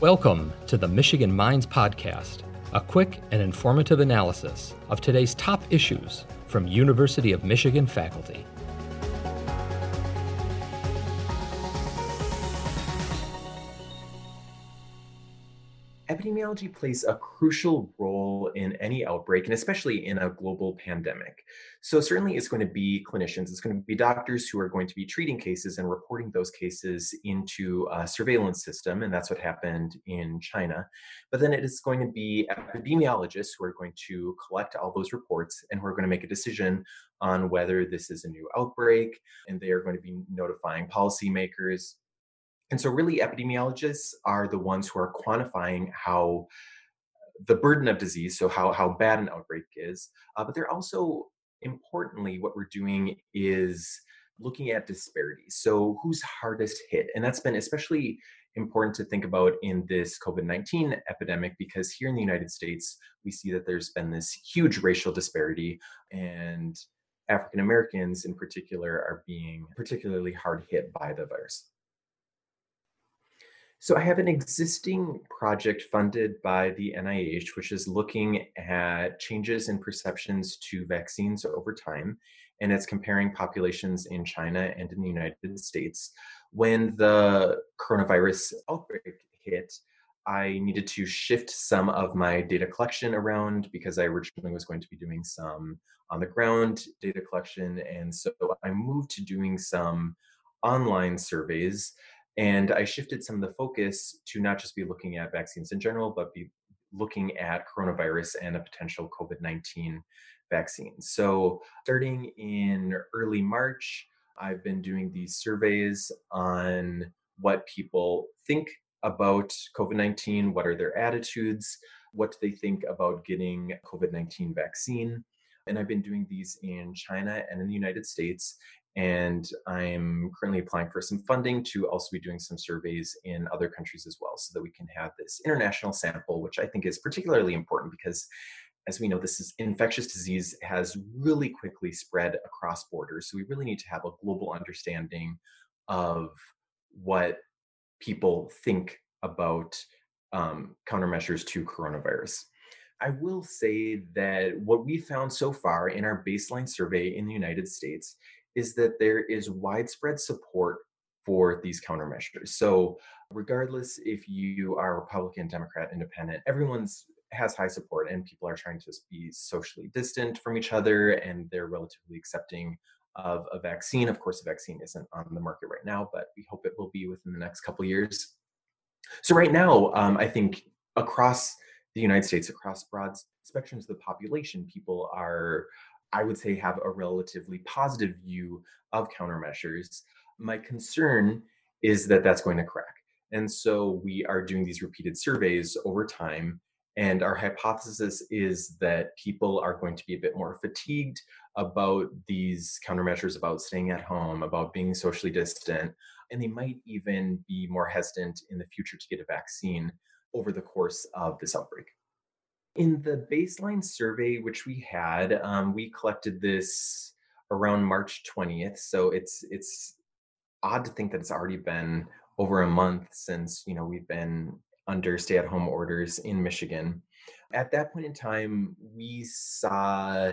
Welcome to the Michigan Minds Podcast, a quick and informative analysis of today's top issues from University of Michigan faculty. Epidemiology plays a crucial role in any outbreak, and especially in a global pandemic. So certainly it's going to be clinicians, it's going to be doctors who are going to be treating cases and reporting those cases into a surveillance system, and that's what happened in China. But then it is going to be epidemiologists who are going to collect all those reports and who are going to make a decision on whether this is a new outbreak, and they are going to be notifying policymakers. And so really, epidemiologists are the ones who are quantifying how the burden of disease, so how bad an outbreak is, but they're also, importantly, what we're doing is looking at disparities. So who's hardest hit? And that's been especially important to think about in this COVID-19 epidemic, because here in the United States, we see that there's been this huge racial disparity, and African Americans in particular are being particularly hard hit by the virus. So I have an existing project funded by the NIH, which is looking at changes in perceptions to vaccines over time. And it's comparing populations in China and in the United States. When the coronavirus outbreak hit, I needed to shift some of my data collection around because I originally was going to be doing some on-the-ground data collection. And so I moved to doing some online surveys. And I shifted some of the focus to not just be looking at vaccines in general, but be looking at coronavirus and a potential COVID-19 vaccine. So starting in early March, I've been doing these surveys on what people think about COVID-19, what are their attitudes, what do they think about getting a COVID-19 vaccine. And I've been doing these in China and in the United States. And I'm currently applying for some funding to also be doing some surveys in other countries as well, so that we can have this international sample, which I think is particularly important because, as we know, infectious disease has really quickly spread across borders. So we really need to have a global understanding of what people think about countermeasures to coronavirus. I will say that what we found so far in our baseline survey in the United States is that there is widespread support for these countermeasures. So regardless if you are Republican, Democrat, Independent, everyone's has high support, and people are trying to be socially distant from each other, and they're relatively accepting of a vaccine. Of course, a vaccine isn't on the market right now, but we hope it will be within the next couple of years. So right now, I think across the United States, across broad spectrums of the population, people are, I would say, have a relatively positive view of countermeasures. My concern is that that's going to crack. And so we are doing these repeated surveys over time. And our hypothesis is that people are going to be a bit more fatigued about these countermeasures, about staying at home, about being socially distant. And they might even be more hesitant in the future to get a vaccine over the course of this outbreak. In the baseline survey, which we had, we collected this around March 20th. So it's odd to think that it's already been over a month since, you know, we've been under stay-at-home orders in Michigan. At that point in time, we saw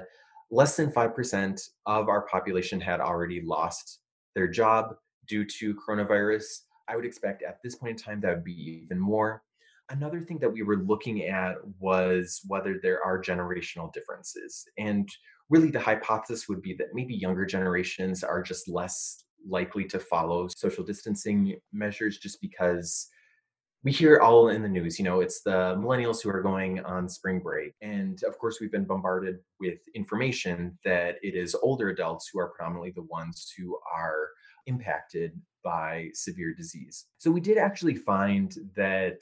less than 5% of our population had already lost their job due to coronavirus. I would expect at this point in time that would be even more. Another thing that we were looking at was whether there are generational differences. And really the hypothesis would be that maybe younger generations are just less likely to follow social distancing measures, just because we hear all in the news, you know, it's the millennials who are going on spring break. And of course, we've been bombarded with information that it is older adults who are predominantly the ones who are impacted by severe disease. So we did actually find that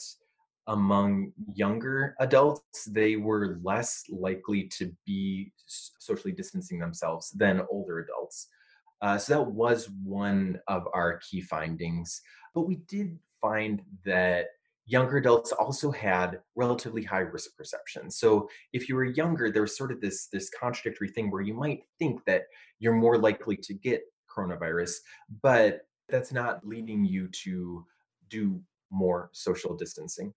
among younger adults, they were less likely to be socially distancing themselves than older adults. So that was one of our key findings. But we did find that younger adults also had relatively high risk perception. So if you were younger, there was sort of this contradictory thing where you might think that you're more likely to get coronavirus, but that's not leading you to do more social distancing.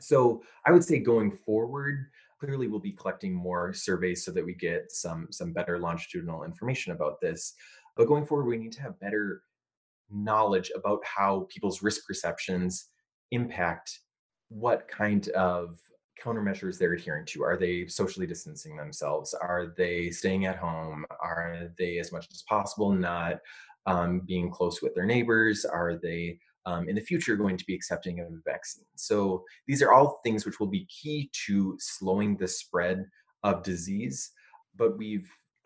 So I would say going forward, clearly we'll be collecting more surveys so that we get some better longitudinal information about this. But going forward, we need to have better knowledge about how people's risk perceptions impact what kind of countermeasures they're adhering to. Are they socially distancing themselves? Are they staying at home? Are they, as much as possible, not being close with their neighbors? Are they in the future going to be accepting of a vaccine? So these are all things which will be key to slowing the spread of disease. But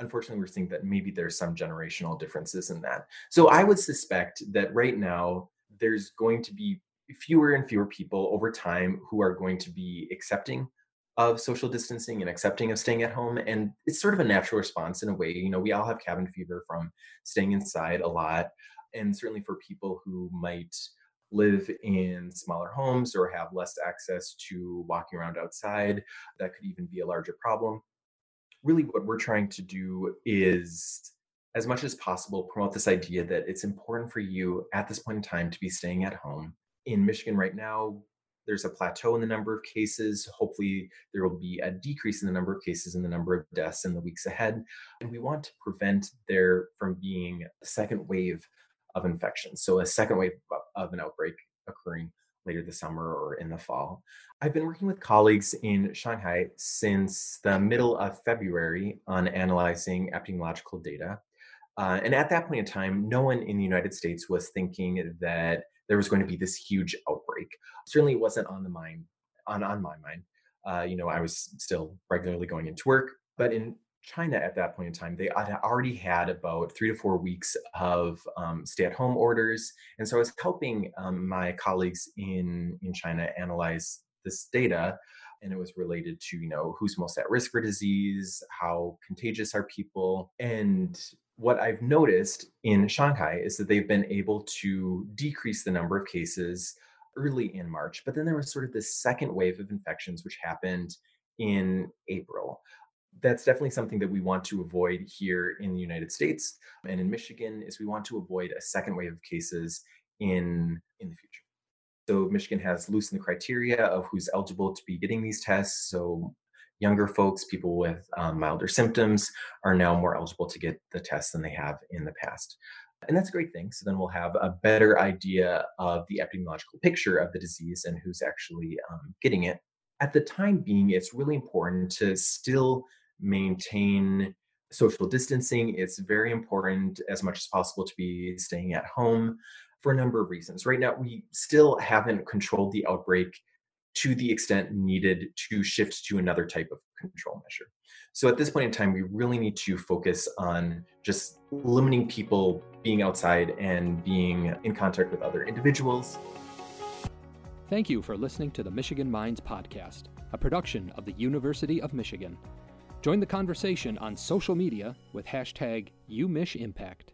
unfortunately, we're seeing that maybe there's some generational differences in that. So I would suspect that right now there's going to be fewer and fewer people over time who are going to be accepting of social distancing and accepting of staying at home. And it's sort of a natural response in a way. You know, we all have cabin fever from staying inside a lot. And certainly for people who might live in smaller homes or have less access to walking around outside, that could even be a larger problem. Really, what we're trying to do is, as much as possible, promote this idea that it's important for you at this point in time to be staying at home. In Michigan right now, there's a plateau in the number of cases. Hopefully, there will be a decrease in the number of cases and the number of deaths in the weeks ahead. And we want to prevent there from being a second wave of infection. So a second wave of an outbreak occurring later this summer or in the fall. I've been working with colleagues in Shanghai since the middle of February on analyzing epidemiological data. And at that point in time, no one in the United States was thinking that there was going to be this huge outbreak. Certainly it wasn't on my mind. I was still regularly going into work. But in China at that point in time, they had already had about 3 to 4 weeks of stay-at-home orders. And so I was helping my colleagues in China analyze this data. And it was related to, who's most at risk for disease, how contagious are people. And what I've noticed in Shanghai is that they've been able to decrease the number of cases early in March. But then there was sort of this second wave of infections, which happened in April. That's definitely something that we want to avoid here in the United States and in Michigan, is we want to avoid a second wave of cases in the future. So Michigan has loosened the criteria of who's eligible to be getting these tests. So younger folks, people with milder symptoms, are now more eligible to get the tests than they have in the past. And that's a great thing. So then we'll have a better idea of the epidemiological picture of the disease and who's actually getting it. At the time being, it's really important to still maintain social distancing. It's very important, as much as possible, to be staying at home for a number of reasons. Right now, we still haven't controlled the outbreak to the extent needed to shift to another type of control measure. So at this point in time, we really need to focus on just limiting people being outside and being in contact with other individuals. Thank you for listening to the Michigan Minds Podcast, a production of the University of Michigan. Join the conversation on social media with #YouMichImpact.